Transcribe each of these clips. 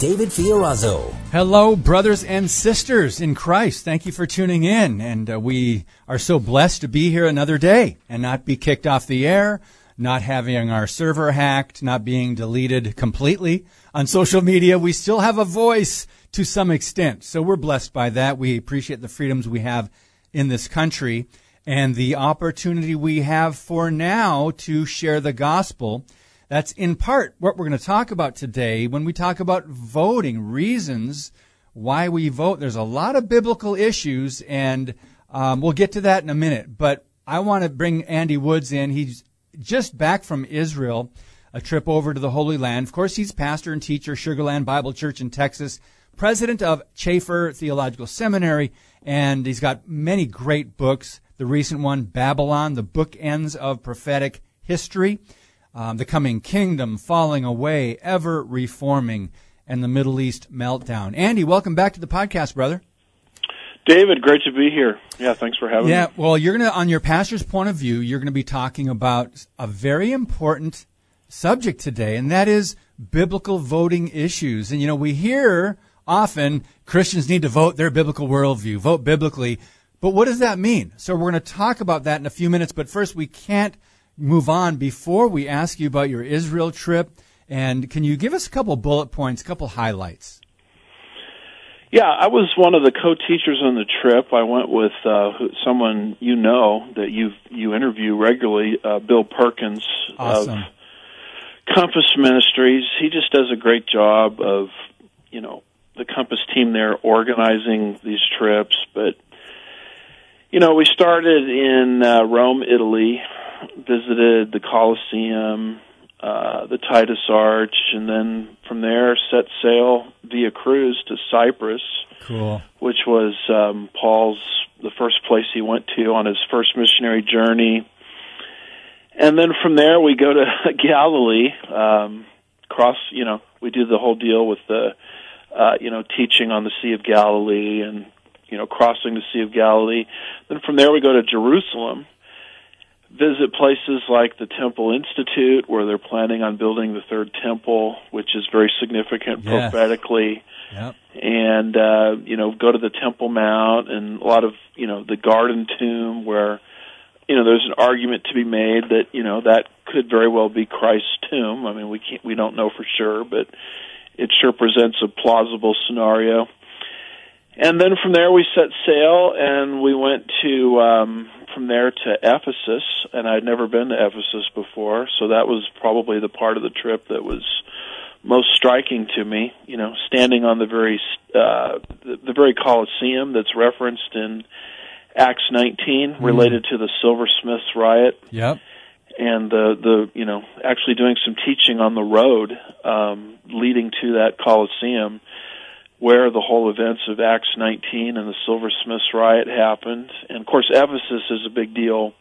David Fiorazzo. Hello, brothers and sisters in Christ. Thank you for tuning in. And we are so blessed to be here another day and not be kicked off the air, not having our server hacked, not being deleted completely. On social media, we still have a voice to some extent. So we're blessed by that. We appreciate the freedoms we have in this country and the opportunity we have for now to share the gospel. That's in part what we're going to talk about today when we talk about voting, reasons why we vote. There's a lot of biblical issues, and we'll get to that in a minute. But I want to bring Andy Woods in. He's just back from Israel, a trip over to the Holy Land. Of course, he's pastor and teacher, Sugar Land Bible Church in Texas, president of Chafer Theological Seminary, and he's got many great books. The recent one, Babylon, the Bookends of Prophetic History. The Coming Kingdom, Falling Away, Ever Reforming, and the Middle East Meltdown. Andy, welcome back to the podcast, brother. David, great to be here. Yeah, thanks for having me. Yeah, well, you're going to, on your pastor's point of view, you're going to be talking about a very important subject today, and that is biblical voting issues. And, you know, we hear often Christians need to vote their biblical worldview, vote biblically. But what does that mean? So we're going to talk about that in a few minutes, but first we can't move on before we ask you about your Israel trip. And can you give us a couple bullet points, a couple highlights? Yeah, I was one of the co-teachers on the trip. I went with someone you know that you interview regularly, Bill Perkins. Awesome. Of Compass Ministries. He just does a great job of, you know, the Compass team there organizing these trips. But, you know, we started in Rome, Italy, visited the Colosseum, the Titus Arch, and then from there set sail via cruise to Cyprus. Cool. Which was Paul's, the first place he went to on his first missionary journey. And then from there we go to Galilee, we do the whole deal with the, teaching on the Sea of Galilee and, you know, crossing the Sea of Galilee. Then from there we go to Jerusalem, visit places like the Temple Institute, where they're planning on building the third temple, which is very significant prophetically. Yep. And, go to the Temple Mount and a lot of, you know, the Garden Tomb, where, you know, there's an argument to be made that, you know, that could very well be Christ's tomb. I mean, we don't know for sure, but it sure presents a plausible scenario. And then from there we set sail, and we went to from there to Ephesus, and I'd never been to Ephesus before, so that was probably the part of the trip that was most striking to me. You know, standing on the very Colosseum that's referenced in Acts 19, related to the Silversmiths' Riot. Yep. And the actually doing some teaching on the road leading to that Colosseum, where the whole events of Acts 19 and the Silversmiths' Riot happened. And, of course, Ephesus is a big deal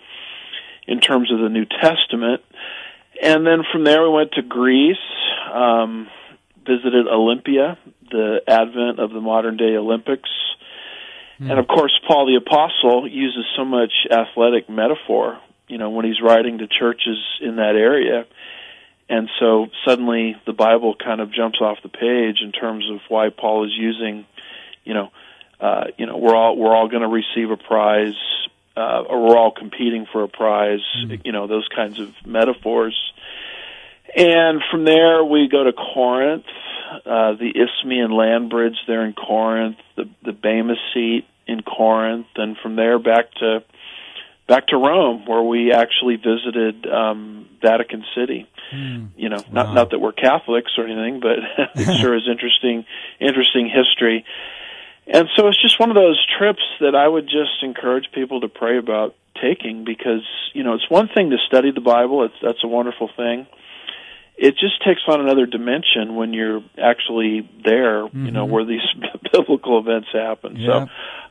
in terms of the New Testament. And then from there we went to Greece, visited Olympia, the advent of the modern-day Olympics. Mm. And, of course, Paul the Apostle uses so much athletic metaphor, you know, when he's writing to churches in that area. And so suddenly the Bible kind of jumps off the page in terms of why Paul is using, we're all going to receive a prize, or we're all competing for a prize, you know, those kinds of metaphors. And from there we go to Corinth, the Isthmian land bridge there in Corinth, the Bema seat in Corinth, and from there back to Rome, where we actually visited Vatican City. You know, not that we're Catholics or anything, but it sure is interesting history. And so it's just one of those trips that I would just encourage people to pray about taking, because, you know, it's one thing to study the Bible. That's a wonderful thing. it just takes on another dimension when you're actually there, you know, where these biblical events happen. Yeah. So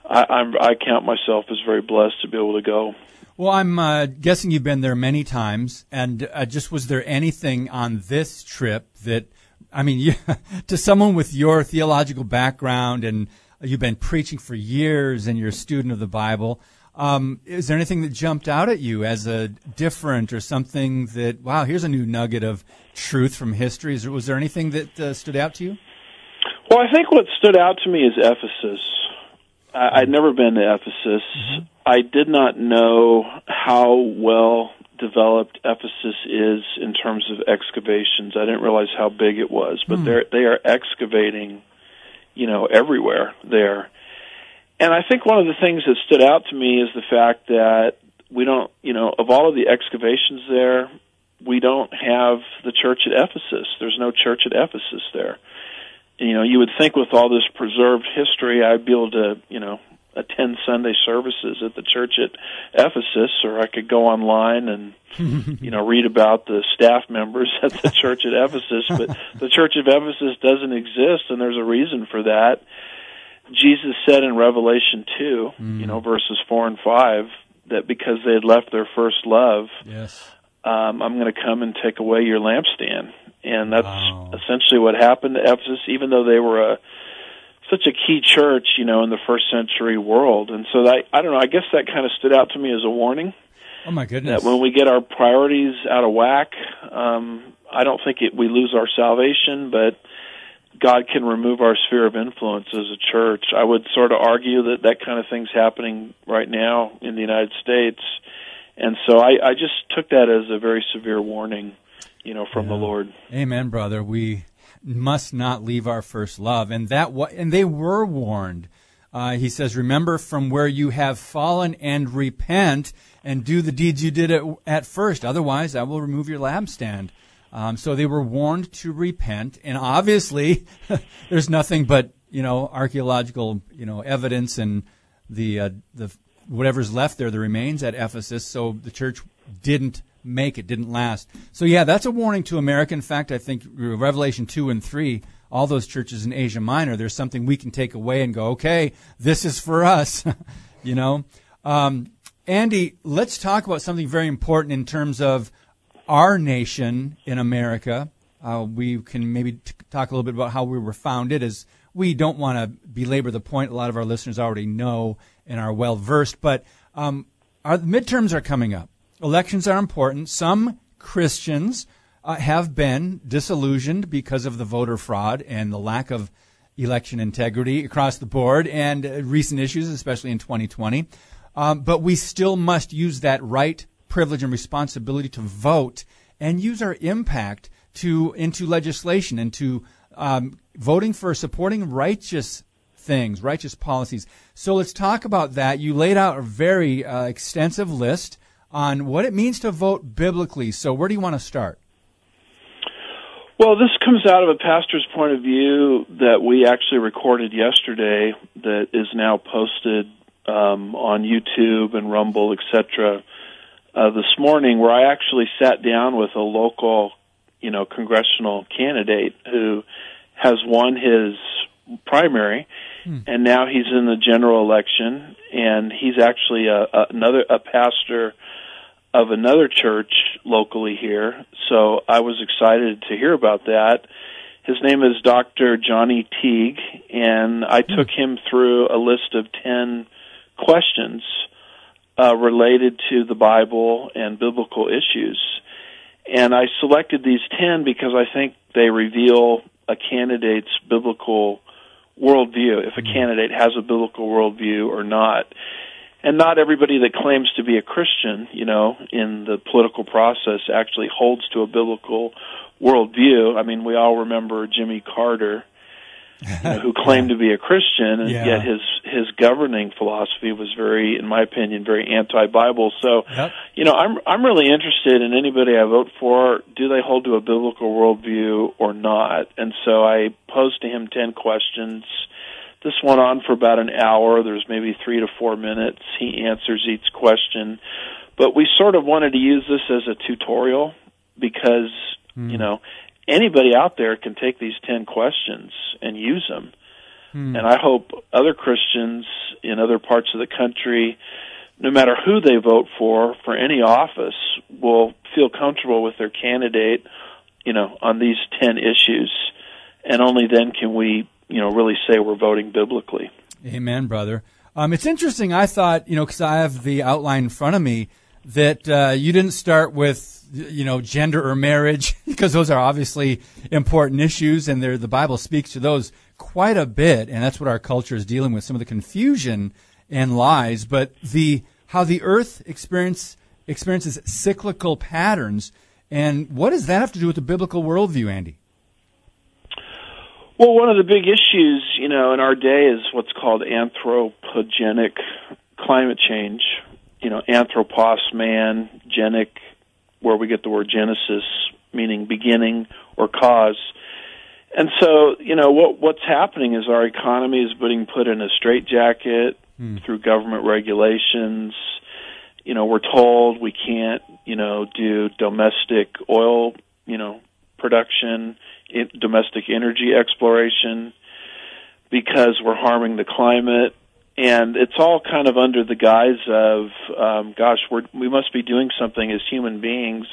I count myself as very blessed to be able to go. Well, I'm guessing you've been there many times, and just was there anything on this trip that, I mean, you, to someone with your theological background, and you've been preaching for years and you're a student of the Bible, is there anything that jumped out at you as a different or something that, wow, here's a new nugget of truth from history? Was there anything that stood out to you? Well, I think what stood out to me is Ephesus. I'd never been to Ephesus. I did not know how well developed Ephesus is in terms of excavations. I didn't realize how big it was, but they are excavating, you know, everywhere there. And I think one of the things that stood out to me is the fact that we don't, you know, of all of the excavations there, we don't have the church at Ephesus. There's no church at Ephesus there. You know, you would think with all this preserved history, I'd be able to, you know, attend Sunday services at the church at Ephesus, or I could go online and, you know, read about the staff members at the church at Ephesus. But the church of Ephesus doesn't exist, and there's a reason for that. Jesus said in Revelation 2, you know, verses 4 and 5, that because they had left their first love, I'm going to come and take away your lampstand. And that's essentially what happened to Ephesus, even though they were such a key church, you know, in the first century world. And so that, I don't know, I guess that kind of stood out to me as a warning. Oh, my goodness. That when we get our priorities out of whack, I don't think we lose our salvation, but God can remove our sphere of influence as a church. I would sort of argue that that kind of thing's happening right now in the United States. And so I just took that as a very severe warning, you know, from the Lord. Amen, brother. We must not leave our first love. And and they were warned. He says, remember from where you have fallen and repent and do the deeds you did at first. Otherwise, I will remove your lampstand. So they were warned to repent. And obviously, there's nothing but, you know, archaeological, you know, evidence and the whatever's left there, the remains at Ephesus. So the church didn't make it, didn't last. So, yeah, that's a warning to America. In fact, I think Revelation 2 and 3, all those churches in Asia Minor, there's something we can take away and go, okay, this is for us, you know. Andy, let's talk about something very important in terms of our nation in America. We can maybe talk a little bit about how we were founded, as we don't want to belabor the point. A lot of our listeners already know and are well-versed, but our midterms are coming up. Elections are important. Some Christians have been disillusioned because of the voter fraud and the lack of election integrity across the board and recent issues, especially in 2020. But we still must use that right, privilege, and responsibility to vote and use our impact into legislation, into voting for supporting righteous things, righteous policies. So let's talk about that. You laid out a very extensive list on what it means to vote biblically. So where do you want to start? Well, this comes out of a pastor's point of view that we actually recorded yesterday that is now posted on YouTube and Rumble, etc. This morning, where I actually sat down with a local, you know, congressional candidate who has won his primary, and now he's in the general election, and he's actually another pastor of another church locally here, so I was excited to hear about that. His name is Dr. Johnny Teague, and I took him through a list of 10 questions related to the Bible and biblical issues. And I selected these 10 because I think they reveal a candidate's biblical worldview, if a candidate has a biblical worldview or not. And not everybody that claims to be a Christian, you know, in the political process actually holds to a biblical worldview. I mean, we all remember Jimmy Carter, you know, who claimed to be a Christian, and yet his governing philosophy was very, in my opinion, very anti-Bible. So, you know, I'm really interested in anybody I vote for, do they hold to a biblical worldview or not? And so I posed to him 10 questions. This went on for about an hour. There's maybe 3 to 4 minutes. He answers each question. But we sort of wanted to use this as a tutorial because You know, anybody out there can take these 10 questions and use them. And I hope other Christians in other parts of the country, no matter who they vote for any office, will feel comfortable with their candidate, you know, on these 10 issues. And only then can we, you know, really say we're voting biblically. Amen, brother. It's interesting, I thought, you know, because I have the outline in front of me, that you didn't start with, you know, gender or marriage, because those are obviously important issues, and the Bible speaks to those quite a bit, and that's what our culture is dealing with, some of the confusion and lies. But the how the earth experiences cyclical patterns, and what does that have to do with the biblical worldview, Andy? Well, one of the big issues, you know, in our day is what's called anthropogenic climate change. You know, anthropos, man, genic, where we get the word Genesis, meaning beginning or cause. And so, you know, what's happening is our economy is being put in a straitjacket through government regulations. You know, we're told we can't, you know, do domestic oil, you know, production, domestic energy exploration, because we're harming the climate. And it's all kind of under the guise of, gosh, we must be doing something as human beings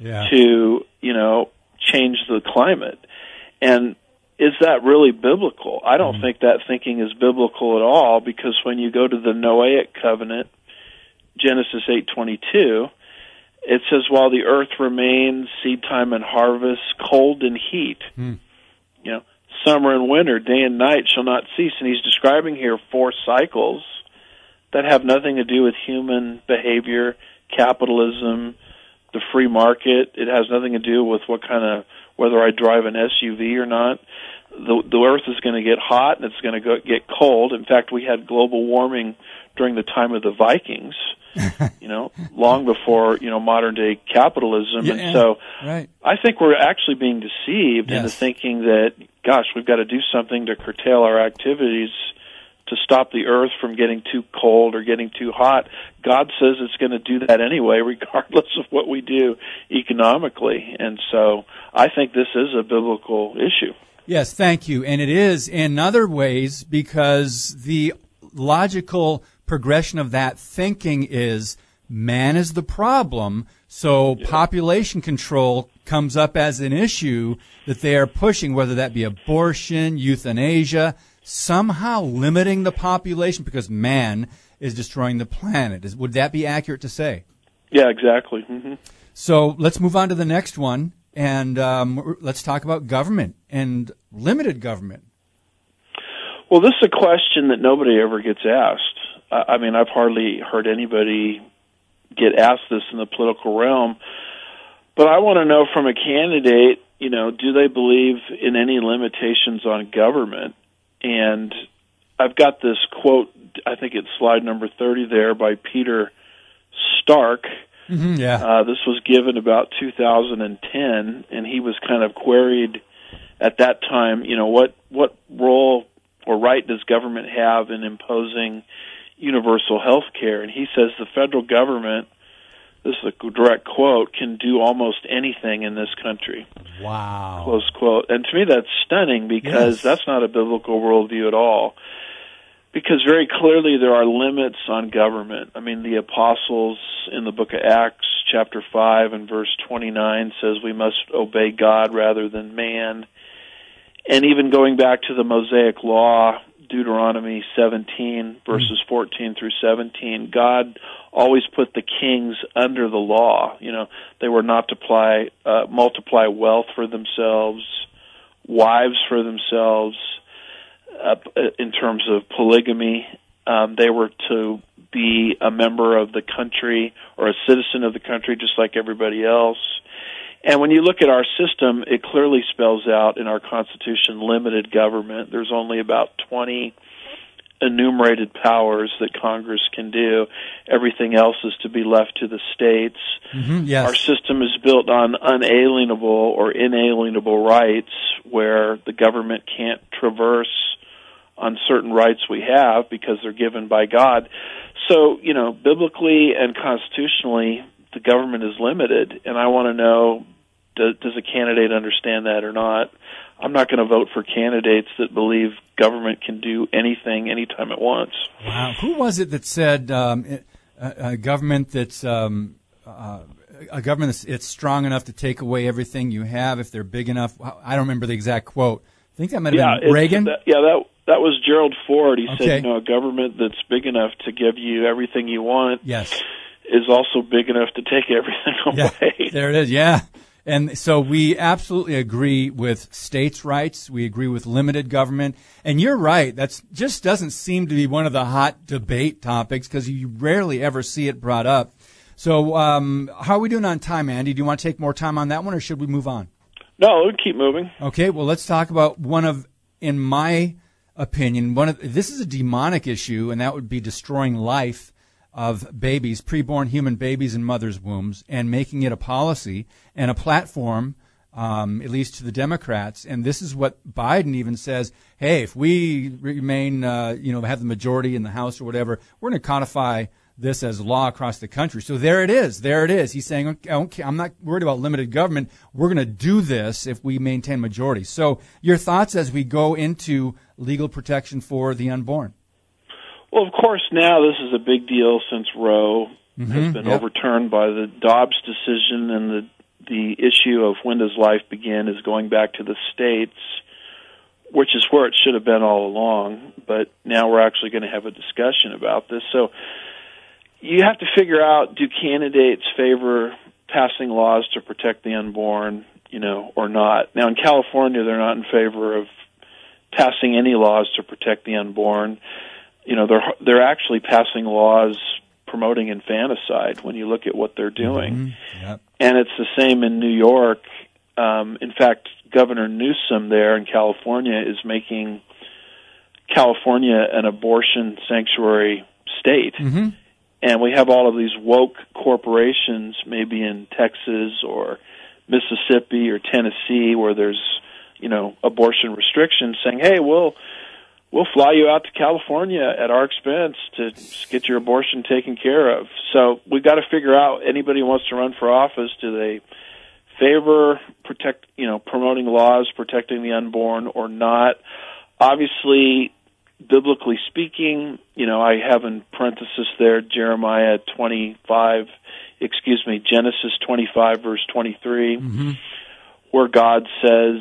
to, you know, change the climate. And is that really biblical? I don't think that thinking is biblical at all, because when you go to the Noahic covenant, Genesis 8:22, it says, while the earth remains, seed time and harvest, cold and heat, you know, summer and winter, day and night shall not cease. And he's describing here 4 cycles that have nothing to do with human behavior, capitalism, the free market. It has nothing to do with what kind of, whether I drive an SUV or not. The earth is going to get hot and it's going to get cold. In fact, we had global warming during the time of the Vikings, you know, long before, you know, modern-day capitalism. Yeah, and so I think we're actually being deceived into thinking that, gosh, we've got to do something to curtail our activities to stop the earth from getting too cold or getting too hot. God says it's going to do that anyway, regardless of what we do economically. And so I think this is a biblical issue. Yes, thank you. And it is in other ways, because the logical progression of that thinking is man is the problem, so population control comes up as an issue that they are pushing, whether that be abortion, euthanasia, somehow limiting the population because man is destroying the planet. Would that be accurate to say? Yeah, exactly. So let's move on to the next one, and let's talk about government and limited government. Well, this is a question that nobody ever gets asked. I mean, I've hardly heard anybody get asked this in the political realm. But I want to know from a candidate, you know, do they believe in any limitations on government? And I've got this quote, I think it's slide number 30 there, by Peter Stark. This was given about 2010, and he was kind of queried at that time, you know, what role or right does government have in imposing universal health care? And he says the federal government, this is a direct quote, can do almost anything in this country. Wow. Close quote. And to me that's stunning, because that's not a biblical worldview at all. Because very clearly there are limits on government. I mean, the apostles in the book of Acts, chapter 5 and verse 29 says we must obey God rather than man. And even going back to the Mosaic Law, Deuteronomy 17, verses 14 through 17, God always put the kings under the law. You know, they were not to multiply wealth for themselves, wives for themselves, in terms of polygamy. They were to be a member of the country or a citizen of the country just like everybody else. And when you look at our system, it clearly spells out in our Constitution limited government. There's only about 20 enumerated powers that Congress can do. Everything else is to be left to the states. Our system is built on unalienable or inalienable rights, where the government can't traverse on certain rights we have because they're given by God. So, you know, biblically and constitutionally, the government is limited, and I want to know, Does a candidate understand that or not? I'm not going to vote for candidates that believe government can do anything anytime it wants. Wow. Who was it that said a government that's it's strong enough to take away everything you have if they're big enough? I don't remember the exact quote. I think that might have been Reagan. That was Gerald Ford. He said, a government that's big enough to give you everything you want is also big enough to take everything away. Yeah, there it is, yeah. And so we absolutely agree with states' rights. We agree with limited government. And you're right. That just doesn't seem to be one of the hot debate topics because you rarely ever see it brought up. So how are we doing on time, Andy? Do you want to take more time on that one, or should we move on? No, we'll keep moving. Okay, well, let's talk about one of, in my opinion, this is a demonic issue, and that would be destroying life of babies, preborn human babies in mothers' wombs, and making it a policy and a platform, at least to the Democrats. And this is what Biden even says, hey, if we remain, have the majority in the House or whatever, we're going to codify this as law across the country. So there it is. There it is. He's saying, okay, I'm not worried about limited government. We're going to do this if we maintain majority. So your thoughts as we go into legal protection for the unborn? Well, of course, now this is a big deal since Roe has been overturned by the Dobbs decision, and the issue of when does life begin is going back to the states, which is where it should have been all along. But now we're actually going to have a discussion about this. So you have to figure out, do candidates favor passing laws to protect the unborn, or not? Now, in California, they're not in favor of passing any laws to protect the unborn. They're actually passing laws promoting infanticide when you look at what they're doing. Mm-hmm. Yep. And it's the same in New York. In fact, Governor Newsom there in California is making California an abortion sanctuary state. Mm-hmm. And we have all of these woke corporations, maybe in Texas or Mississippi or Tennessee, where there's, abortion restrictions, saying, hey, we'll fly you out to California at our expense to get your abortion taken care of. So we've got to figure out, anybody who wants to run for office, do they favor promoting laws protecting the unborn or not? Obviously, biblically speaking, I have in parenthesis there Genesis 25 verse 23, mm-hmm. where God says,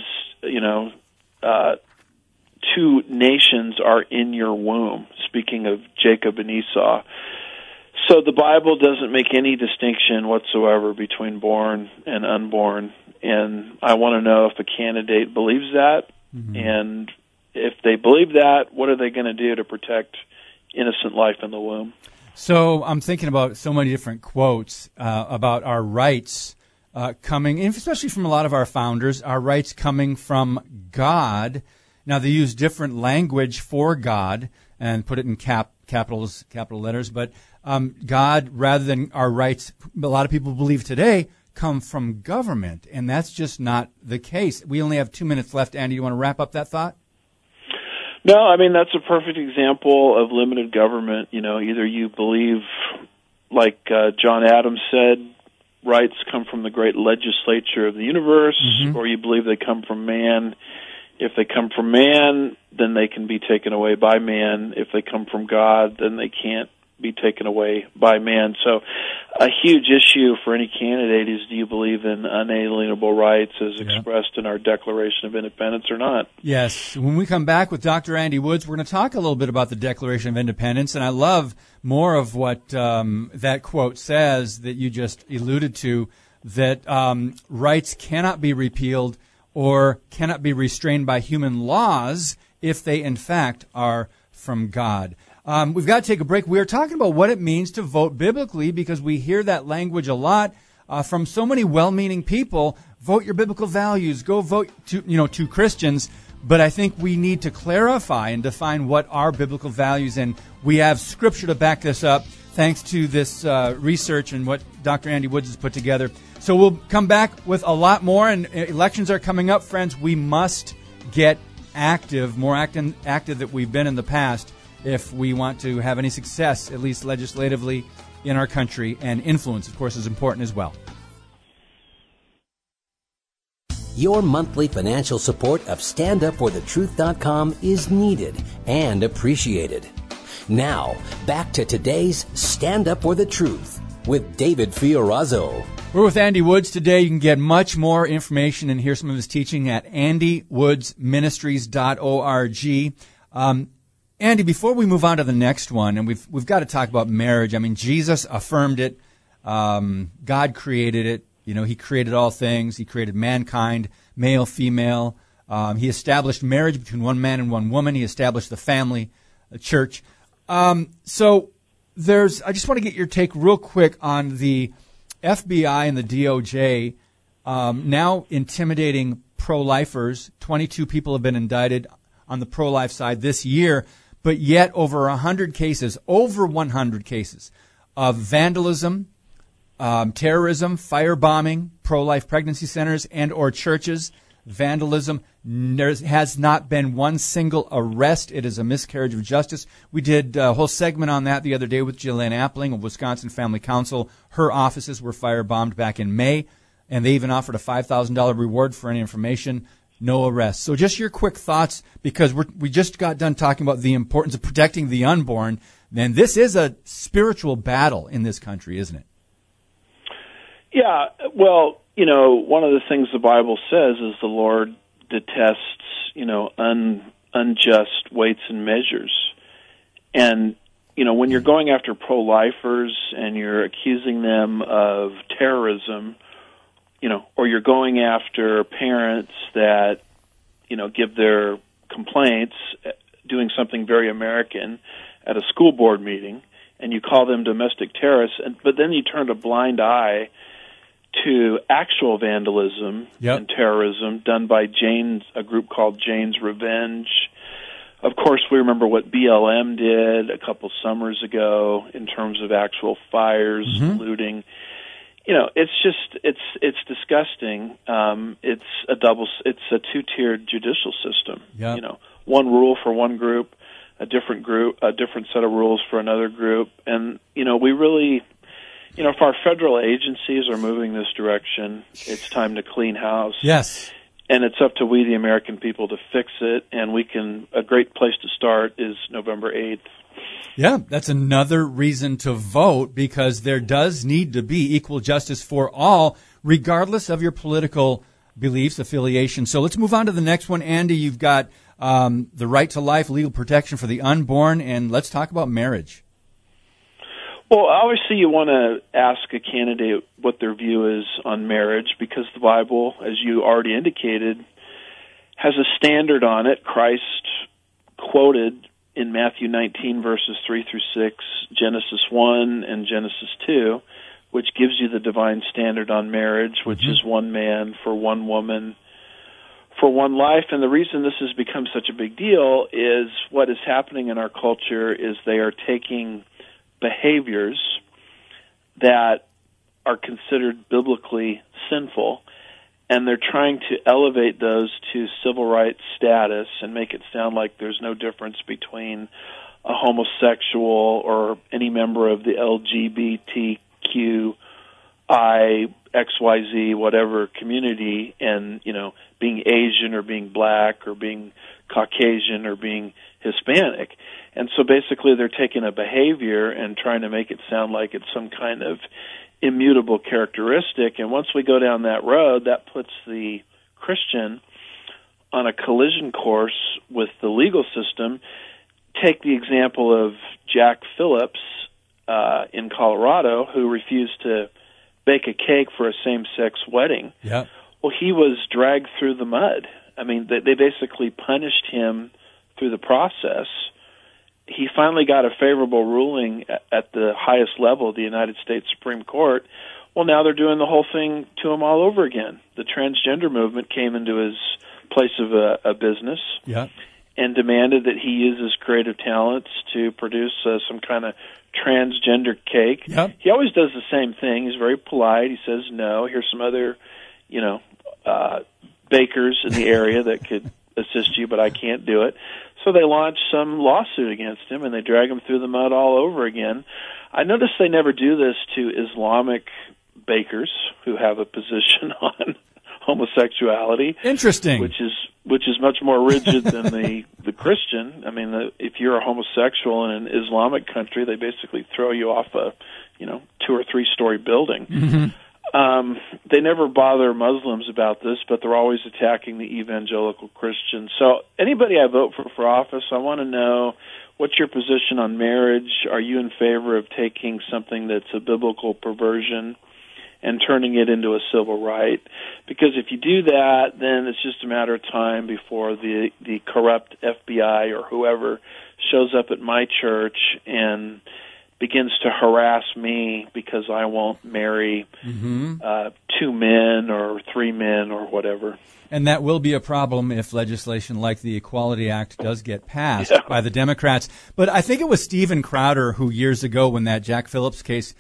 two nations are in your womb, speaking of Jacob and Esau. So the Bible doesn't make any distinction whatsoever between born and unborn, and I want to know if a candidate believes that, mm-hmm. and if they believe that, what are they going to do to protect innocent life in the womb? So I'm thinking about so many different quotes about our rights coming, especially from a lot of our founders, our rights coming from God. Now, they use different language for God and put it in capital letters, but God, rather than our rights, a lot of people believe today, come from government, and that's just not the case. We only have 2 minutes left. Andy, you want to wrap up that thought? No, I mean, that's a perfect example of limited government. Either you believe, like John Adams said, rights come from the great legislature of the universe, mm-hmm. or you believe they come from man. If they come from man, then they can be taken away by man. If they come from God, then they can't be taken away by man. So a huge issue for any candidate is, do you believe in unalienable rights as expressed in our Declaration of Independence or not? Yes. When we come back with Dr. Andy Woods, we're going to talk a little bit about the Declaration of Independence, and I love more of what that quote says that you just alluded to, that rights cannot be repealed or cannot be restrained by human laws if they, in fact, are from God. We've got to take a break. We are talking about what it means to vote biblically, because we hear that language a lot from so many well-meaning people. Vote your biblical values. Go vote to Christians. But I think we need to clarify and define what are biblical values, and we have Scripture to back this up, thanks to this research and what Dr. Andy Woods has put together. So we'll come back with a lot more, and elections are coming up, friends. We must get active, more active than we've been in the past, if we want to have any success, at least legislatively, in our country. And influence, of course, is important as well. Your monthly financial support of StandUpWithTheTruth.com is needed and appreciated. Now, back to today's Stand Up For The Truth with David Fiorazzo. We're with Andy Woods today. You can get much more information and hear some of his teaching at andywoodsministries.org. Andy, before we move on to the next one, and we've got to talk about marriage. I mean, Jesus affirmed it. God created it. You know, He created all things. He created mankind, male, female. He established marriage between one man and one woman. He established the family, the church. I just want to get your take real quick on the FBI and the DOJ now intimidating pro-lifers. 22 people have been indicted on the pro-life side this year, but yet over 100 cases of vandalism, terrorism, firebombing, pro-life pregnancy centers and or churches, vandalism. There has not been one single arrest. It is a miscarriage of justice. We did a whole segment on that the other day with Jillian Appling of Wisconsin Family Council. Her offices were firebombed back in May, and they even offered a $5,000 reward for any information. No arrests. So just your quick thoughts, because we just got done talking about the importance of protecting the unborn. Then this is a spiritual battle in this country, isn't it? Yeah, well, you know, one of the things the Bible says is the Lord detests, you know, unjust weights and measures. And, you know, when you're going after pro-lifers and you're accusing them of terrorism, you know, or you're going after parents that, you know, give their complaints doing something very American at a school board meeting, and you call them domestic terrorists, but then you turn a blind eye to actual vandalism and terrorism done by a group called Jane's Revenge. Of course, we remember what BLM did a couple summers ago in terms of actual fires, looting. You know, it's just it's disgusting. It's a two-tiered judicial system. Yep. You know, one rule for one group, a different set of rules for another group, and you know, we really. You know, if our federal agencies are moving this direction, it's time to clean house. Yes. And it's up to we, the American people, to fix it. And a great place to start is November 8th. Yeah, that's another reason to vote, because there does need to be equal justice for all, regardless of your political beliefs, affiliation. So let's move on to the next one. Andy, you've got the right to life, legal protection for the unborn, and let's talk about marriage. Well, obviously you want to ask a candidate what their view is on marriage, because the Bible, as you already indicated, has a standard on it. Christ quoted in Matthew 19, verses 3 through 6, Genesis 1 and Genesis 2, which gives you the divine standard on marriage, which is one man for one woman for one life. And the reason this has become such a big deal is what is happening in our culture is they are taking behaviors that are considered biblically sinful, and they're trying to elevate those to civil rights status and make it sound like there's no difference between a homosexual or any member of the LGBTQI, XYZ, whatever community, and, you know, being Asian or being black or being Caucasian or being Hispanic. And so basically they're taking a behavior and trying to make it sound like it's some kind of immutable characteristic. And once we go down that road, that puts the Christian on a collision course with the legal system. Take the example of Jack Phillips in Colorado, who refused to bake a cake for a same-sex wedding. Yeah. Well, he was dragged through the mud. I mean, they basically punished him through the process. He finally got a favorable ruling at the highest level, the United States Supreme Court. Well, now they're doing the whole thing to him all over again. The transgender movement came into his place of a business and demanded that he use his creative talents to produce some kind of transgender cake. Yep. He always does the same thing. He's very polite. He says no. Here's some other, you know, bakers in the area that could assist you, but I can't do it. So they launch some lawsuit against him, and they drag him through the mud all over again. I notice they never do this to Islamic bakers who have a position on homosexuality. Interesting. Which is much more rigid than the Christian. I mean, if you're a homosexual in an Islamic country, they basically throw you off a, 2- or 3-story building. Mm-hmm. They never bother Muslims about this, but they're always attacking the evangelical Christians. So anybody I vote for office, I want to know, what's your position on marriage? Are you in favor of taking something that's a biblical perversion and turning it into a civil right? Because if you do that, then it's just a matter of time before the corrupt FBI or whoever shows up at my church and begins to harass me because I won't marry 2 men or 3 men or whatever. And that will be a problem if legislation like the Equality Act does get passed by the Democrats. But I think it was Stephen Crowder who years ago, when that Jack Phillips case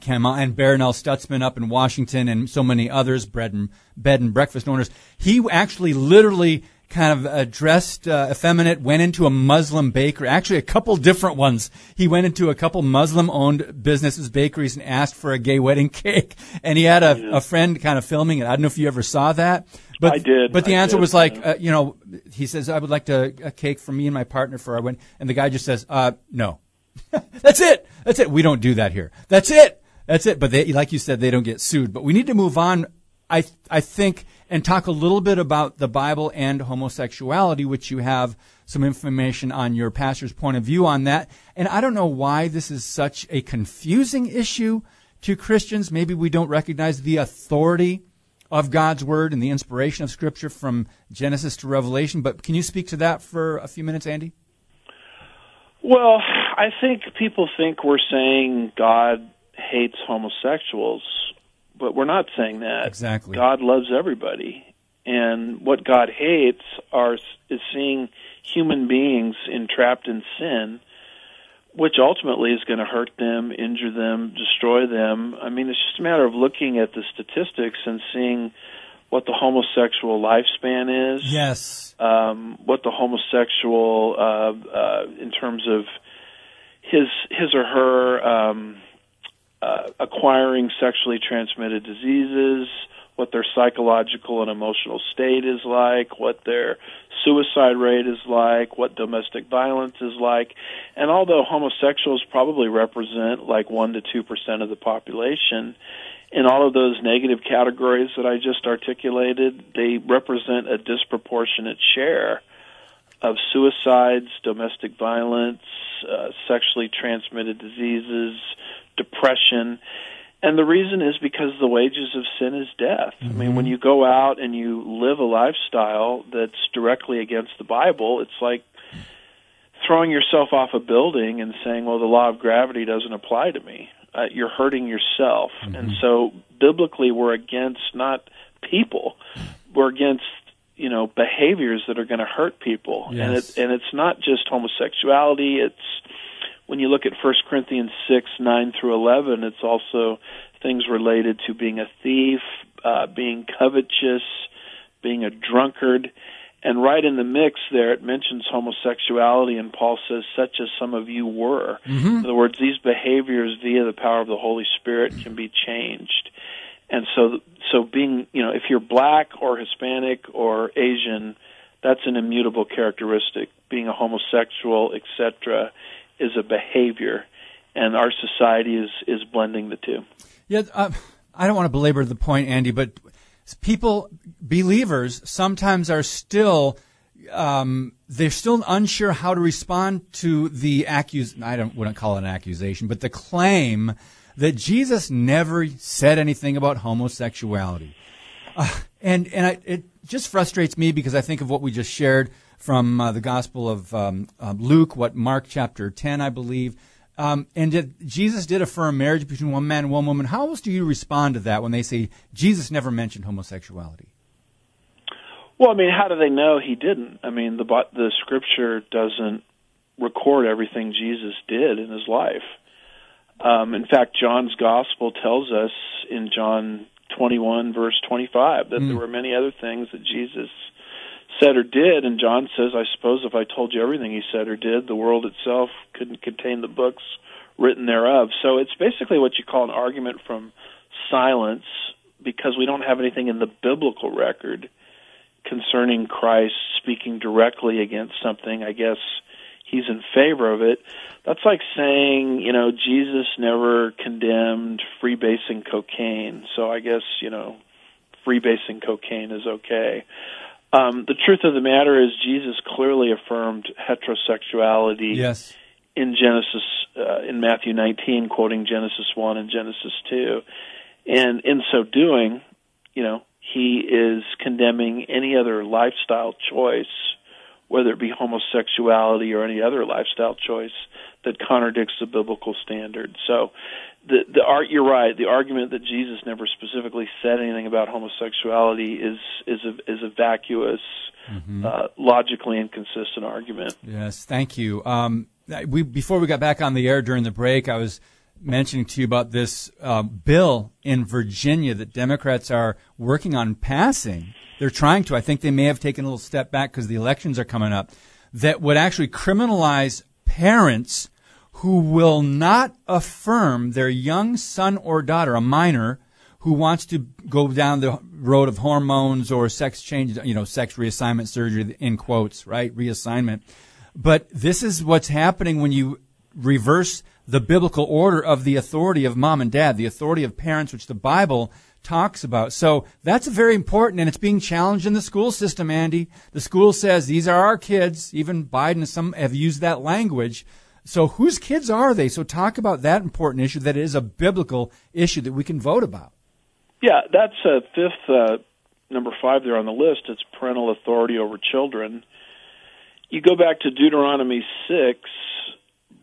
came out, and Baronell Stutzman up in Washington and so many others, bed and breakfast owners, he actually literally kind of dressed effeminate, went into a Muslim bakery, actually a couple different ones. He went into a couple Muslim-owned businesses, bakeries, and asked for a gay wedding cake. And he had a friend kind of filming it. I don't know if you ever saw that. But, I did. But the answer was like, he says, I would like a cake for me and my partner for our wedding. And the guy just says, no. That's it. We don't do that here. That's it. But they, like you said, they don't get sued. But we need to move on, I think, and talk a little bit about the Bible and homosexuality, which you have some information on your pastor's point of view on that. And I don't know why this is such a confusing issue to Christians. Maybe we don't recognize the authority of God's Word and the inspiration of Scripture from Genesis to Revelation. But can you speak to that for a few minutes, Andy? Well, I think people think we're saying God hates homosexuals. But we're not saying that. Exactly. God loves everybody. And what God hates is seeing human beings entrapped in sin, which ultimately is going to hurt them, injure them, destroy them. I mean, it's just a matter of looking at the statistics and seeing what the homosexual lifespan is. Yes. What the homosexual, in terms of his or her acquiring sexually transmitted diseases, what their psychological and emotional state is like, what their suicide rate is like, what domestic violence is like. And although homosexuals probably represent like 1 to 2% of the population, in all of those negative categories that I just articulated, they represent a disproportionate share of suicides, domestic violence, sexually transmitted diseases, depression. And the reason is because the wages of sin is death. Mm-hmm. I mean, when you go out and you live a lifestyle that's directly against the Bible, it's like throwing yourself off a building and saying, well, the law of gravity doesn't apply to me. You're hurting yourself. Mm-hmm. And so biblically, we're against not people. We're against behaviors that are going to hurt people. Yes. And it's not just homosexuality. It's, when you look at 1 Corinthians 6, 9 through 11, it's also things related to being a thief, being covetous, being a drunkard. And right in the mix there, it mentions homosexuality, and Paul says, such as some of you were. Mm-hmm. In other words, these behaviors via the power of the Holy Spirit can be changed. And so being, if you're black or Hispanic or Asian, that's an immutable characteristic. Being a homosexual, etc., is a behavior, and our society is blending the two. Yeah, I don't want to belabor the point, Andy, but believers, sometimes are still they're still unsure how to respond to the accusation. I wouldn't call it an accusation, but the claim that Jesus never said anything about homosexuality, and it just frustrates me because I think of what we just shared from the Gospel of Luke, Mark chapter 10, I believe. Jesus did affirm marriage between one man and one woman. How else do you respond to that when they say Jesus never mentioned homosexuality? Well, I mean, how do they know he didn't? I mean, the Scripture doesn't record everything Jesus did in his life. In fact, John's Gospel tells us in John 21, verse 25, that there were many other things that Jesus said or did, and John says, I suppose if I told you everything he said or did, the world itself couldn't contain the books written thereof. So it's basically what you call an argument from silence because we don't have anything in the biblical record concerning Christ speaking directly against something, I guess he's in favor of it. That's like saying, you know, Jesus never condemned freebasing cocaine, so I guess, you know, freebasing cocaine is okay. The truth of the matter is Jesus clearly affirmed heterosexuality in Genesis, in Matthew 19, quoting Genesis 1 and Genesis 2. And in so doing, you know, he is condemning any other lifestyle choice, whether it be homosexuality or any other lifestyle choice that contradicts the biblical standard. So you're right, the argument that Jesus never specifically said anything about homosexuality is a vacuous, logically inconsistent argument. Yes, thank you. Before we got back on the air during the break, I was mentioning to you about this bill in Virginia that Democrats are working on passing. They're trying to. I think they may have taken a little step back because the elections are coming up, that would actually criminalize parents who will not affirm their young son or daughter, a minor, who wants to go down the road of hormones or sex change, you know, sex reassignment surgery, in quotes, right? Reassignment. But this is what's happening when you reverse the biblical order of the authority of mom and dad, the authority of parents, which the Bible talks about. So that's very important, and it's being challenged in the school system, Andy. The school says, these are our kids. Even Biden and some have used that language. So whose kids are they? So talk about that important issue that is a biblical issue that we can vote about. Yeah, that's number 5 there on the list. It's parental authority over children. You go back to Deuteronomy 6,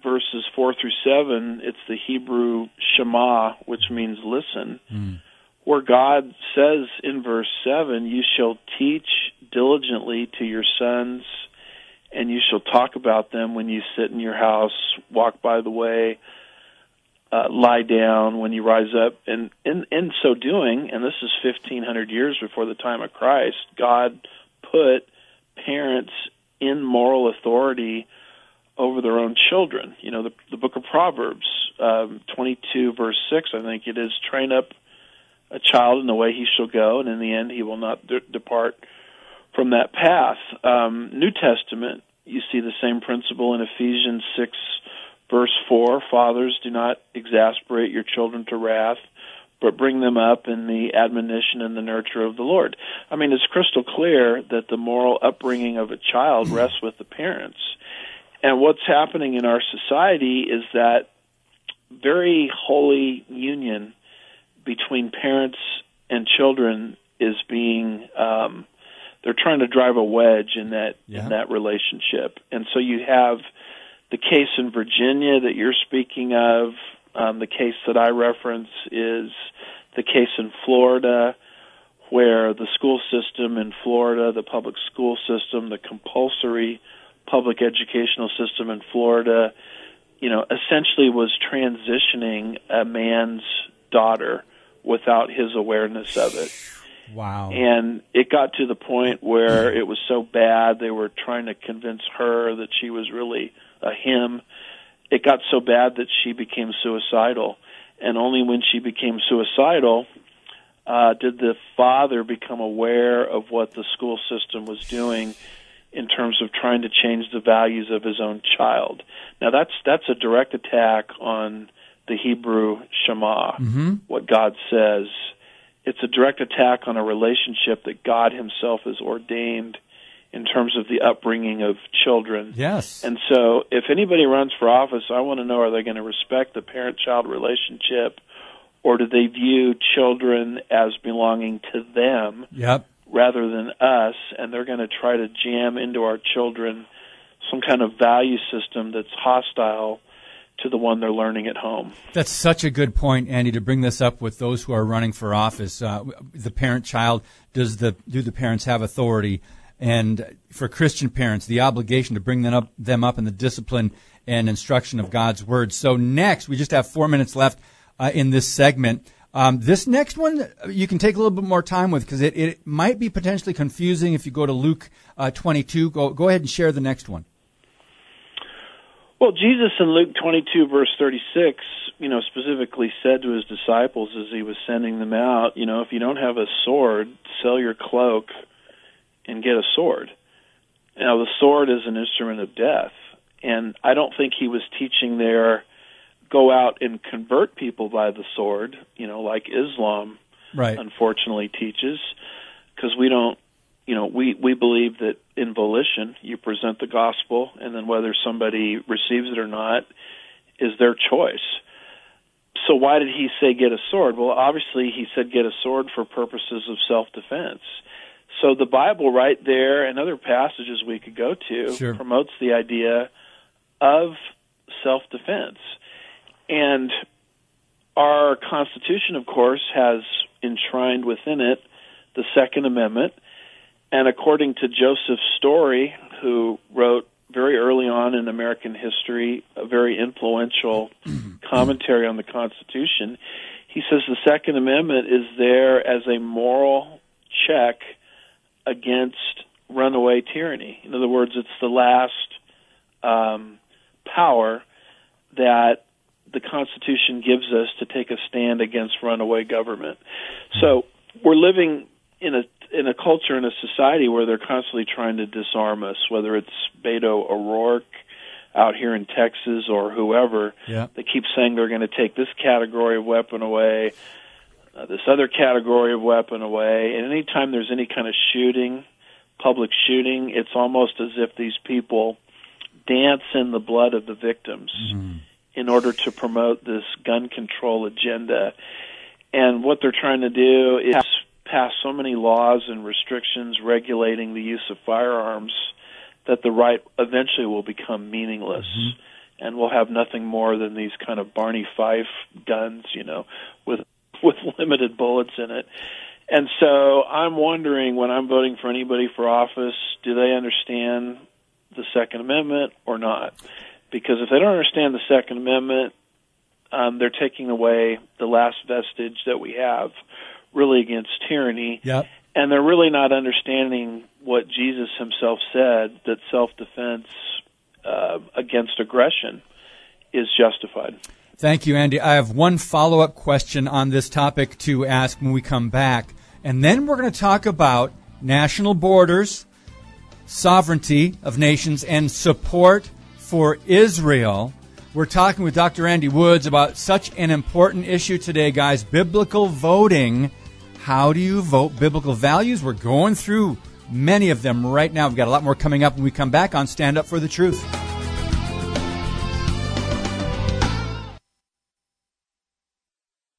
verses 4 through 7, it's the Hebrew Shema, which means listen, where God says in verse 7, you shall teach diligently to your sons, and you shall talk about them when you sit in your house, walk by the way, lie down, when you rise up. And in so doing, and this is 1,500 years before the time of Christ, God put parents in moral authority over their own children. You know, the book of Proverbs, 22, verse 6, I think it is, train up a child in the way he shall go, and in the end he will not depart from that path. New Testament, you see the same principle in Ephesians 6, verse 4, fathers, do not exasperate your children to wrath, but bring them up in the admonition and the nurture of the Lord. I mean, it's crystal clear that the moral upbringing of a child rests with the parents. And what's happening in our society is that very holy union between parents and children is being, they're trying to drive a wedge in that relationship. And so you have the case in Virginia that you're speaking of. The case that I reference is the case in Florida, where the school system in Florida, the public school system, the compulsory public educational system in Florida, you know, essentially was transitioning a man's daughter without his awareness of it. Wow. And it got to the point where it was so bad, they were trying to convince her that she was really a him. It got so bad that she became suicidal, and only when she became suicidal did the father become aware of what the school system was doing in terms of trying to change the values of his own child. Now, that's a direct attack on the Hebrew Shema, what God says. It's a direct attack on a relationship that God himself has ordained in terms of the upbringing of children. Yes. And so if anybody runs for office, I want to know, are they going to respect the parent-child relationship, or do they view children as belonging to them rather than us, and they're going to try to jam into our children some kind of value system that's hostile to the one they're learning at home? That's such a good point, Andy, to bring this up with those who are running for office. The parent-child, do the parents have authority? And for Christian parents, the obligation to bring them up in the discipline and instruction of God's Word. So next, we just have 4 minutes left in this segment. This next one you can take a little bit more time with, because it might be potentially confusing if you go to Luke 22. Go ahead and share the next one. Well, Jesus in Luke 22, verse 36, specifically said to his disciples as he was sending them out, if you don't have a sword, sell your cloak and get a sword. Now, the sword is an instrument of death, and I don't think he was teaching there, go out and convert people by the sword, like Islam, right, unfortunately teaches, because we don't, we believe that in volition, you present the gospel, and then whether somebody receives it or not is their choice. So why did he say get a sword? Well, obviously he said get a sword for purposes of self-defense. So the Bible right there and other passages we could go to promotes the idea of self-defense. And our Constitution, of course, has enshrined within it the Second Amendment. And according to Joseph Story, who wrote very early on in American history a very influential commentary on the Constitution, he says the Second Amendment is there as a moral check against runaway tyranny. In other words, it's the last power that the Constitution gives us to take a stand against runaway government. So we're living in a culture, in a society where they're constantly trying to disarm us, whether it's Beto O'Rourke out here in Texas or whoever. Yeah. They keep saying they're going to take this category of weapon away, this other category of weapon away. And any time there's any kind of shooting, public shooting, it's almost as if these people dance in the blood of the victims in order to promote this gun control agenda. And what they're trying to do is passed so many laws and restrictions regulating the use of firearms that the right eventually will become meaningless, and we'll have nothing more than these kind of Barney Fife guns, with limited bullets in it. And so I'm wondering, when I'm voting for anybody for office, do they understand the Second Amendment or not? Because if they don't understand the Second Amendment, they're taking away the last vestige that we have really against tyranny, and they're really not understanding what Jesus himself said, that self-defense against aggression is justified. Thank you, Andy. I have one follow-up question on this topic to ask when we come back, and then we're going to talk about national borders, sovereignty of nations, and support for Israel. We're talking with Dr. Andy Woods about such an important issue today, guys, biblical voting. How do you vote biblical values? We're going through many of them right now. We've got a lot more coming up when we come back on Stand Up for the Truth.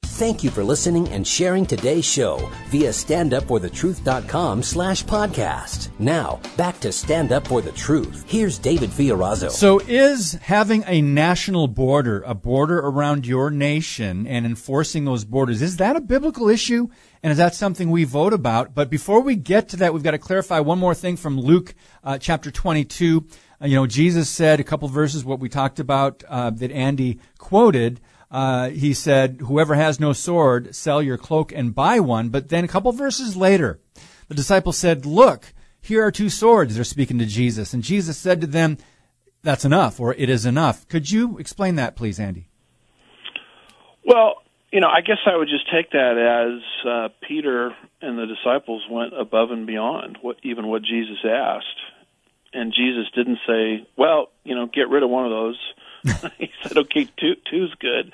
Thank you for listening and sharing today's show via StandUpWithTheTruth.com/podcast. Now, back to Stand Up For The Truth. Here's David Fiorazzo. So is having a national border, a border around your nation and enforcing those borders, is that a biblical issue? And is that something we vote about? But before we get to that, we've got to clarify one more thing from Luke chapter 22. Jesus said a couple verses, what we talked about that Andy quoted. He said, whoever has no sword, sell your cloak and buy one. But then a couple verses later, the disciples said, look, here are two swords. They're speaking to Jesus. And Jesus said to them, that's enough, or it is enough. Could you explain that, please, Andy? Well, I guess I would just take that as Peter and the disciples went above and beyond what Jesus asked. And Jesus didn't say, well, get rid of one of those. He said, okay, two's good.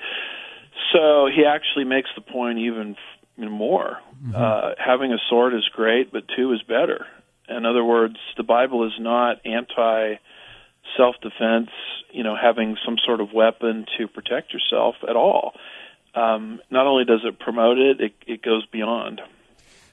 So he actually makes the point even more. Having a sword is great, but two is better. In other words, the Bible is not anti-self-defense, having some sort of weapon to protect yourself at all. Not only does it promote it, it goes beyond.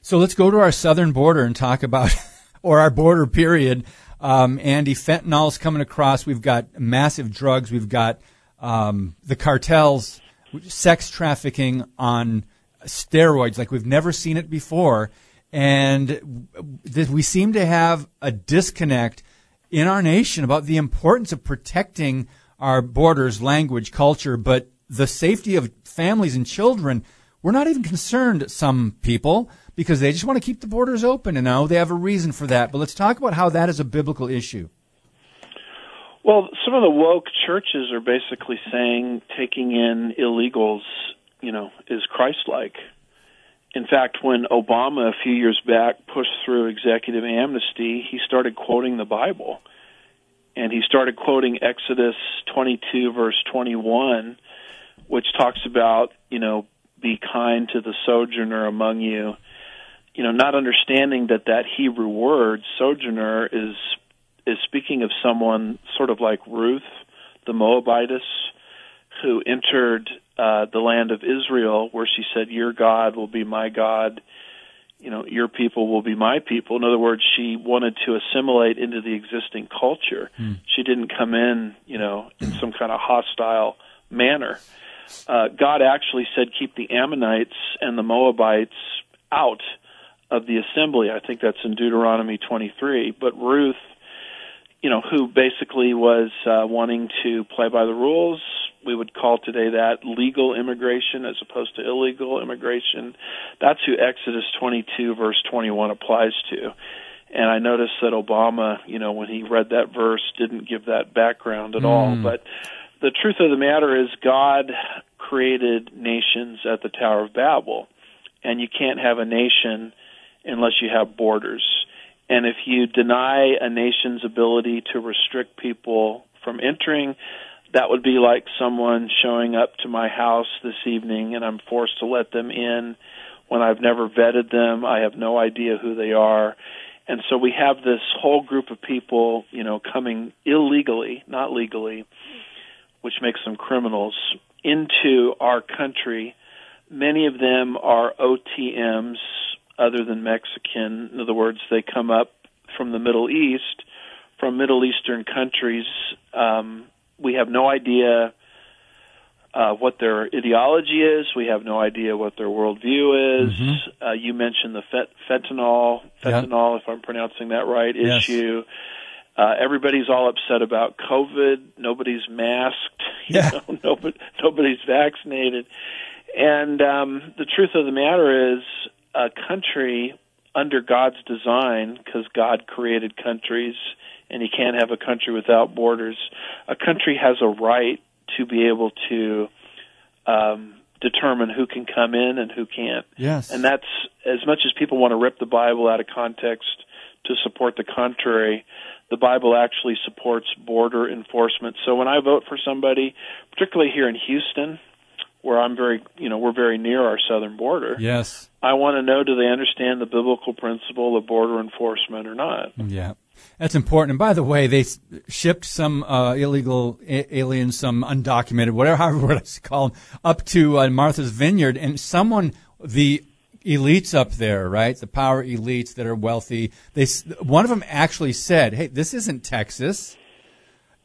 So let's go to our southern border and talk about, or our border period. Andy, fentanyl's coming across. We've got massive drugs. We've got the cartels, sex trafficking on steroids like we've never seen it before. And we seem to have a disconnect in our nation about the importance of protecting our borders, language, culture, but the safety of families and children. We're not even concerned, some people, because they just want to keep the borders open, they have a reason for that. But let's talk about how that is a biblical issue. Well, some of the woke churches are basically saying taking in illegals, is Christ-like. In fact, when Obama a few years back pushed through executive amnesty, he started quoting the Bible. And he started quoting Exodus 22, verse 21, which talks about, be kind to the sojourner among you. Not understanding that Hebrew word, sojourner, is speaking of someone sort of like Ruth, the Moabitess, who entered the land of Israel, where she said, your God will be my God, your people will be my people. In other words, she wanted to assimilate into the existing culture. Mm. She didn't come in some kind of hostile manner. God actually said, keep the Ammonites and the Moabites out of the assembly. I think that's in Deuteronomy 23. But Ruth, who basically was wanting to play by the rules, we would call today that legal immigration as opposed to illegal immigration. That's who Exodus 22, verse 21 applies to. And I noticed that Obama, when he read that verse, didn't give that background at all. But the truth of the matter is God created nations at the Tower of Babel, and you can't have a nation unless you have borders. And if you deny a nation's ability to restrict people from entering, that would be like someone showing up to my house this evening and I'm forced to let them in when I've never vetted them. I have no idea who they are. And so we have this whole group of people, coming illegally, not legally, which makes them criminals, into our country. Many of them are OTMs other than Mexican. In other words, they come up from the Middle East, from Middle Eastern countries. We have no idea what their ideology is. We have no idea what their worldview is. Mm-hmm. You mentioned the fentanyl, if I'm pronouncing that right, issue. Everybody's all upset about COVID. Nobody's masked. Nobody's vaccinated. And the truth of the matter is, a country under God's design, because God created countries, and you can't have a country without borders. A country has a right to be able to determine who can come in and who can't. Yes. And that's, as much as people want to rip the Bible out of context to support the contrary, the Bible actually supports border enforcement. So when I vote for somebody, particularly here in Houston, where I'm we're very near our southern border. Yes. I want to know, do they understand the biblical principle of border enforcement or not? Yeah. That's important. And by the way, they shipped some illegal aliens, some undocumented, whatever, however I call them, up to Martha's Vineyard. And the elites up there, right, the power elites that are wealthy, one of them actually said, hey, this isn't Texas.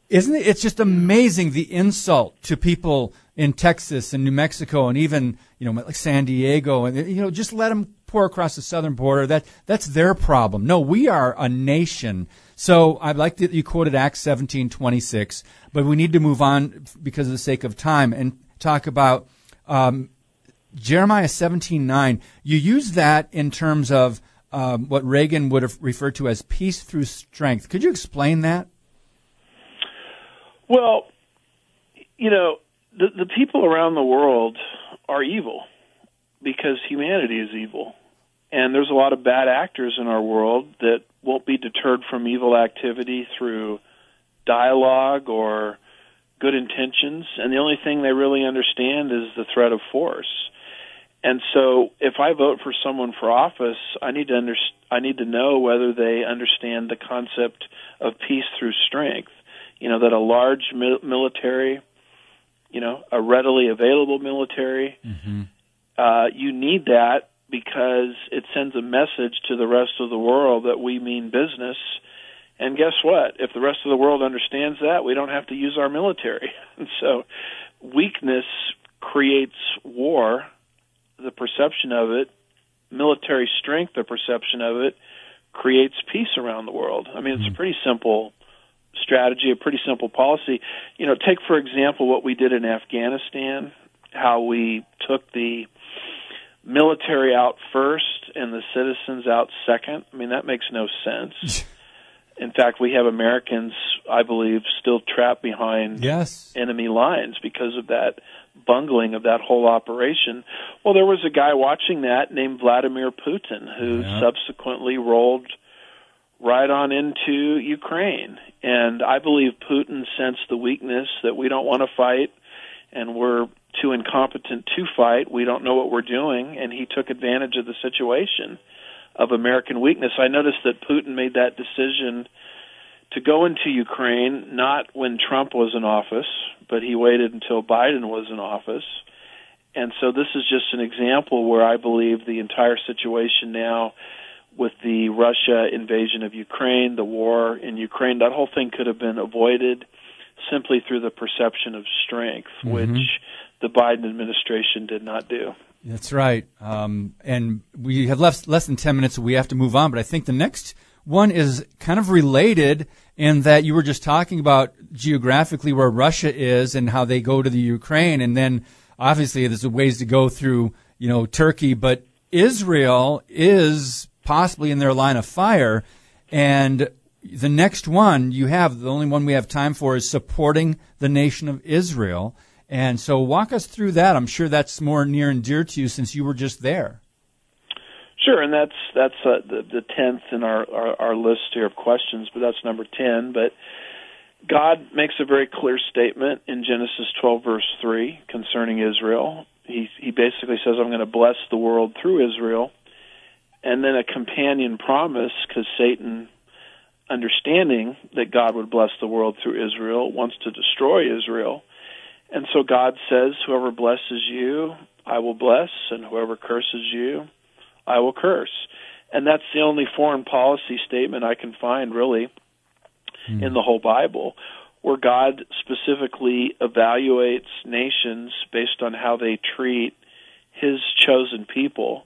Isn't it? It's just amazing the insult to people in Texas and New Mexico and even, like San Diego. And, just let them pour across the southern border. That's their problem. No, we are a nation. So I like that you quoted Acts 17:26, but we need to move on because of the sake of time and talk about Jeremiah 17:9. You use that in terms of what Reagan would have referred to as peace through strength. Could you explain that? Well, the people around the world are evil because humanity is evil. And there's a lot of bad actors in our world that won't be deterred from evil activity through dialogue or good intentions. And the only thing they really understand is the threat of force. And so if I vote for someone for office, I need to know whether they understand the concept of peace through strength. That a large military, a readily available military, mm-hmm. You need that because it sends a message to the rest of the world that we mean business. And guess what? If the rest of the world understands that, we don't have to use our military. And so weakness creates war, the perception of it, military strength, the perception of it, creates peace around the world. I mean, it's a pretty simple strategy, a pretty simple policy. Take, for example, what we did in Afghanistan, how we took the military out first and the citizens out second. I mean, that makes no sense. In fact, we have Americans, I believe, still trapped behind enemy lines because of that bungling of that whole operation. Well, there was a guy watching that named Vladimir Putin, who subsequently rolled right on into Ukraine. And I believe Putin sensed the weakness that we don't want to fight and we're too incompetent to fight. We don't know what we're doing. And he took advantage of the situation of American weakness. I noticed that Putin made that decision to go into Ukraine, not when Trump was in office, but he waited until Biden was in office. And so this is just an example where I believe the entire situation now with the Russia invasion of Ukraine, the war in Ukraine, that whole thing could have been avoided simply through the perception of strength, which the Biden administration did not do. That's right. And we have less than 10 minutes, so we have to move on. But I think the next one is kind of related in that you were just talking about geographically where Russia is and how they go to the Ukraine. And then obviously there's ways to go through, you know, Turkey. But Israel is possibly in their line of fire. And the next one you have, the only one we have time for, is supporting the nation of Israel. And so walk us through that. I'm sure that's more near and dear to you since you were just there. Sure, and that's the 10th in our list here of questions, but that's number 10. But God makes a very clear statement in Genesis 12, verse 3, concerning Israel. He basically says, I'm going to bless the world through Israel. And then a companion promise, because Satan, understanding that God would bless the world through Israel, wants to destroy Israel. And so God says, whoever blesses you, I will bless, and whoever curses you, I will curse. And that's the only foreign policy statement I can find, really, in the whole Bible, where God specifically evaluates nations based on how they treat his chosen people,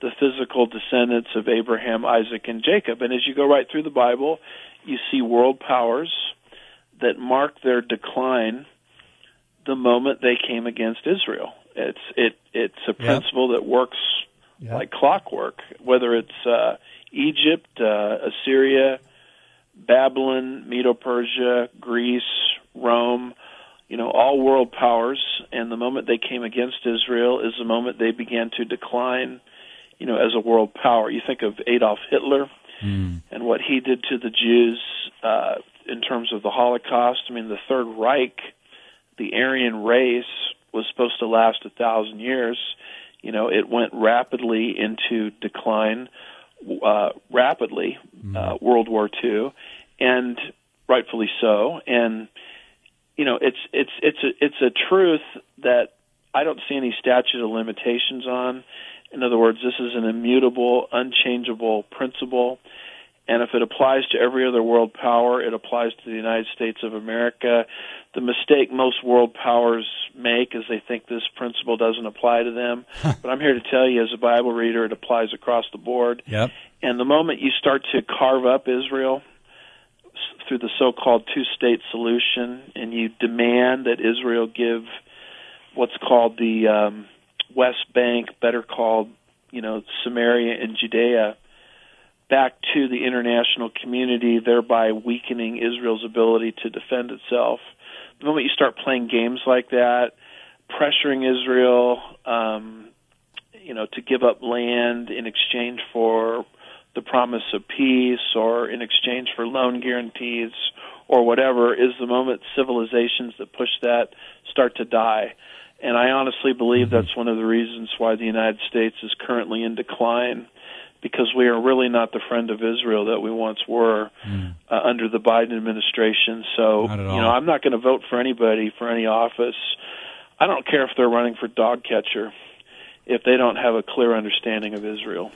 the physical descendants of Abraham, Isaac, and Jacob. And as you go right through the Bible, you see world powers that mark their decline the moment they came against Israel. It's a principle that works like clockwork, whether it's Egypt, Assyria, Babylon, Medo-Persia, Greece, Rome, you know, all world powers. And the moment they came against Israel is the moment they began to decline, you know, as a world power. You think of Adolf Hitler and what he did to the Jews in terms of the Holocaust. I mean, the Third Reich, the Aryan race, was supposed to last 1,000 years. You know, it went rapidly into decline, World War II, and rightfully so. And you know, it's a truth that I don't see any statute of limitations on. In other words, this is an immutable, unchangeable principle. And if it applies to every other world power, it applies to the United States of America. The mistake most world powers make is they think this principle doesn't apply to them. But I'm here to tell you, as a Bible reader, it applies across the board. Yep. And the moment you start to carve up Israel through the so-called two-state solution, and you demand that Israel give what's called the West Bank, better called, you know, Samaria and Judea, back to the international community, thereby weakening Israel's ability to defend itself. The moment you start playing games like that, pressuring Israel, you know, to give up land in exchange for the promise of peace or in exchange for loan guarantees or whatever, is the moment civilizations that push that start to die. And I honestly believe that's one of the reasons why the United States is currently in decline, because we are really not the friend of Israel that we once were under the Biden administration. So, you know, I'm not going to vote for anybody for any office. I don't care if they're running for dog catcher if they don't have a clear understanding of Israel.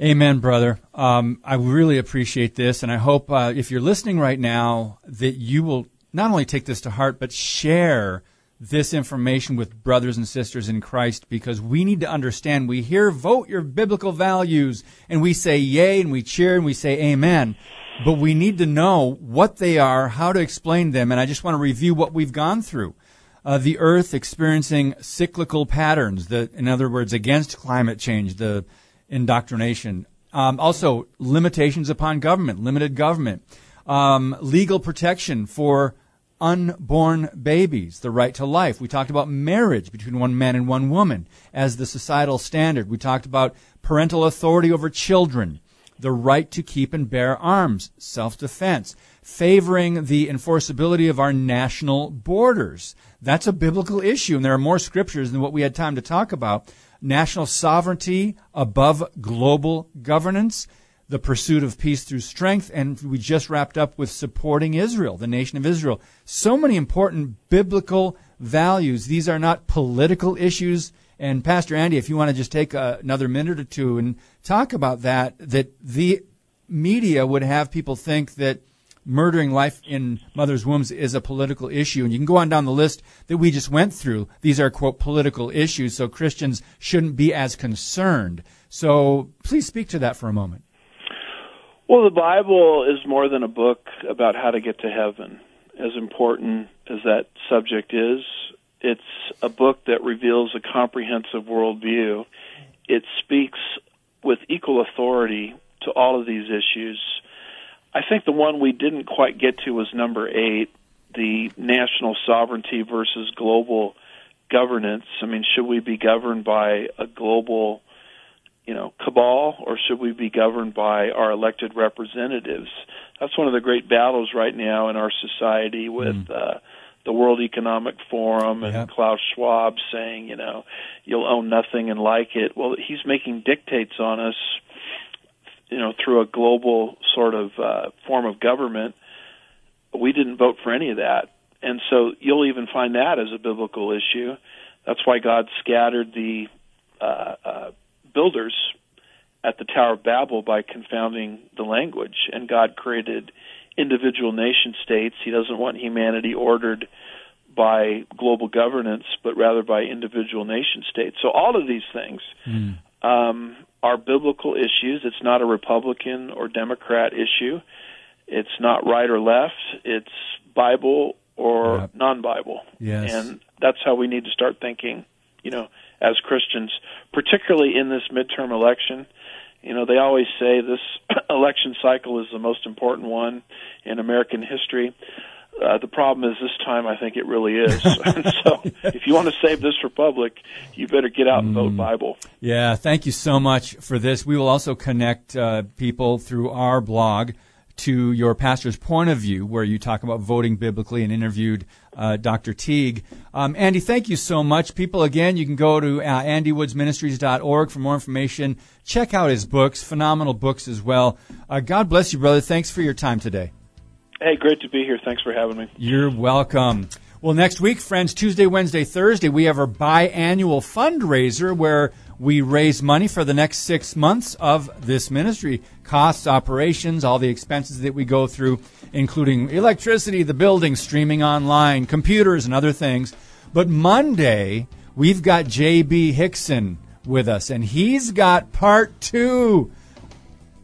Amen, brother. I really appreciate this, and I hope if you're listening right now that you will not only take this to heart but share this information with brothers and sisters in Christ, because we need to understand. We hear, vote your biblical values, and we say yay, and we cheer, and we say amen. But we need to know what they are, how to explain them, and I just want to review what we've gone through. The earth experiencing cyclical patterns, in other words, against climate change, the indoctrination. Also, limitations upon government, limited government, legal protection for unborn babies, the right to life. We talked about marriage between one man and one woman as the societal standard. We talked about parental authority over children, the right to keep and bear arms, self-defense, favoring the enforceability of our national borders. That's a biblical issue, and there are more scriptures than what we had time to talk about. National sovereignty above global governance, the pursuit of peace through strength, and we just wrapped up with supporting Israel, the nation of Israel. So many important biblical values. These are not political issues. And Pastor Andy, if you want to just take another minute or two and talk about that the media would have people think that murdering life in mothers' wombs is a political issue. And you can go on down the list that we just went through. These are, quote, political issues, so Christians shouldn't be as concerned. So please speak to that for a moment. Well, the Bible is more than a book about how to get to heaven. As important as that subject is, it's a book that reveals a comprehensive worldview. It speaks with equal authority to all of these issues. I think the one we didn't quite get to was number 8, the national sovereignty versus global governance. I mean, should we be governed by a global, cabal, or should we be governed by our elected representatives? That's one of the great battles right now in our society with the World Economic Forum and Klaus Schwab saying, you'll own nothing and like it. Well, he's making dictates on us, through a global sort of form of government. We didn't vote for any of that. And so you'll even find that as a biblical issue. That's why God scattered the builders at the Tower of Babel by confounding the language. And God created individual nation states. He doesn't want humanity ordered by global governance, but rather by individual nation states. So all of these things are biblical issues. It's not a Republican or Democrat issue. It's not right or left. It's Bible or non-Bible. Yes. And that's how we need to start thinking, as Christians, particularly in this midterm election. They always say this election cycle is the most important one in American history. The problem is this time I think it really is. So if you want to save this republic, you better get out and vote Bible. Yeah, thank you so much for this. We will also connect people through our blog to your pastor's point of view, where you talk about voting biblically and interviewed Dr. Teague. Andy, thank you so much. People, again, you can go to andywoodsministries.org for more information. Check out his books, phenomenal books as well. God bless you, brother. Thanks for your time today. Hey, great to be here. Thanks for having me. You're welcome. Well, next week, friends, Tuesday, Wednesday, Thursday, we have our biannual fundraiser where we raise money for the next 6 months of this ministry. Costs, operations, all the expenses that we go through, including electricity, the building, streaming online, computers, and other things. But Monday, we've got J.B. Hickson with us, and he's got part 2,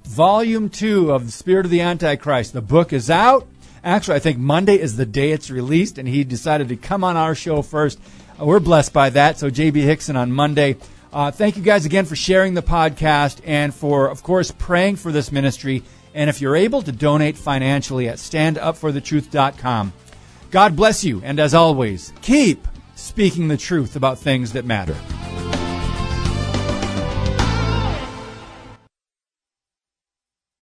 volume 2 of The Spirit of the Antichrist. The book is out. Actually, I think Monday is the day it's released, and he decided to come on our show first. We're blessed by that. So J.B. Hickson on Monday. Thank you guys again for sharing the podcast and for, of course, praying for this ministry. And if you're able to donate financially at StandUpWithTheTruth.com. God bless you. And as always, keep speaking the truth about things that matter.